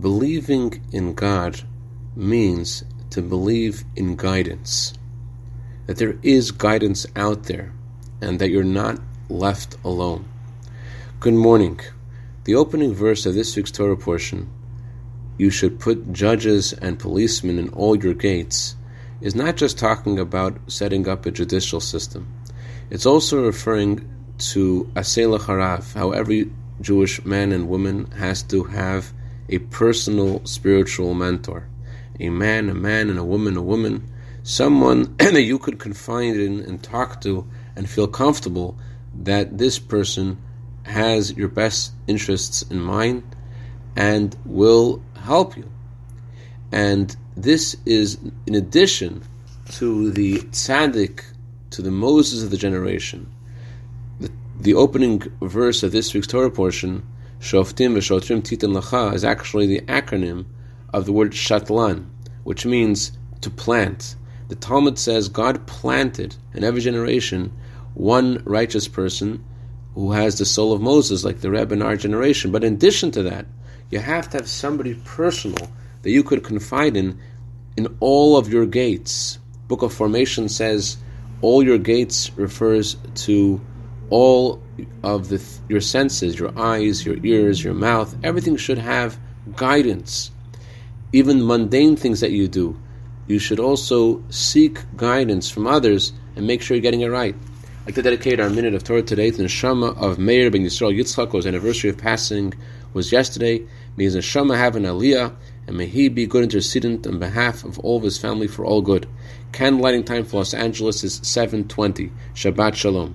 Believing in God means to believe in guidance, that there is guidance out there and that you're not left alone. Good morning. The opening verse of this week's Torah portion, "You should put judges and policemen in all your gates," is not just talking about setting up a judicial system. It's also referring to Asilah harav, how every Jewish man and woman has to have a personal spiritual mentor, a man, and a woman, someone that you could confide in and talk to and feel comfortable that this person has your best interests in mind and will help you. And this is in addition to the tzaddik, to the Moses of the generation. The opening verse of this week's Torah portion, Shoftim v'shotrim titan l'cha, is actually the acronym of the word shatlan, which means to plant. The Talmud says God planted in every generation one righteous person who has the soul of Moses, like the Rebbe in our generation. But in addition to that, you have to have somebody personal that you could confide in all of your gates. Book of Formation says all your gates refers to all of your senses, your eyes, your ears, your mouth. Everything should have guidance. Even mundane things that you do, you should also seek guidance from others and make sure you're getting it right. I'd like to dedicate our minute of Torah today to the Neshama of Meir Ben Yisrael Yitzchak, whose anniversary of passing was yesterday. May his Neshama have an Aliyah, and may he be good intercedent on behalf of all of his family for all good. Candlelighting time for Los Angeles is 7:20. Shabbat Shalom.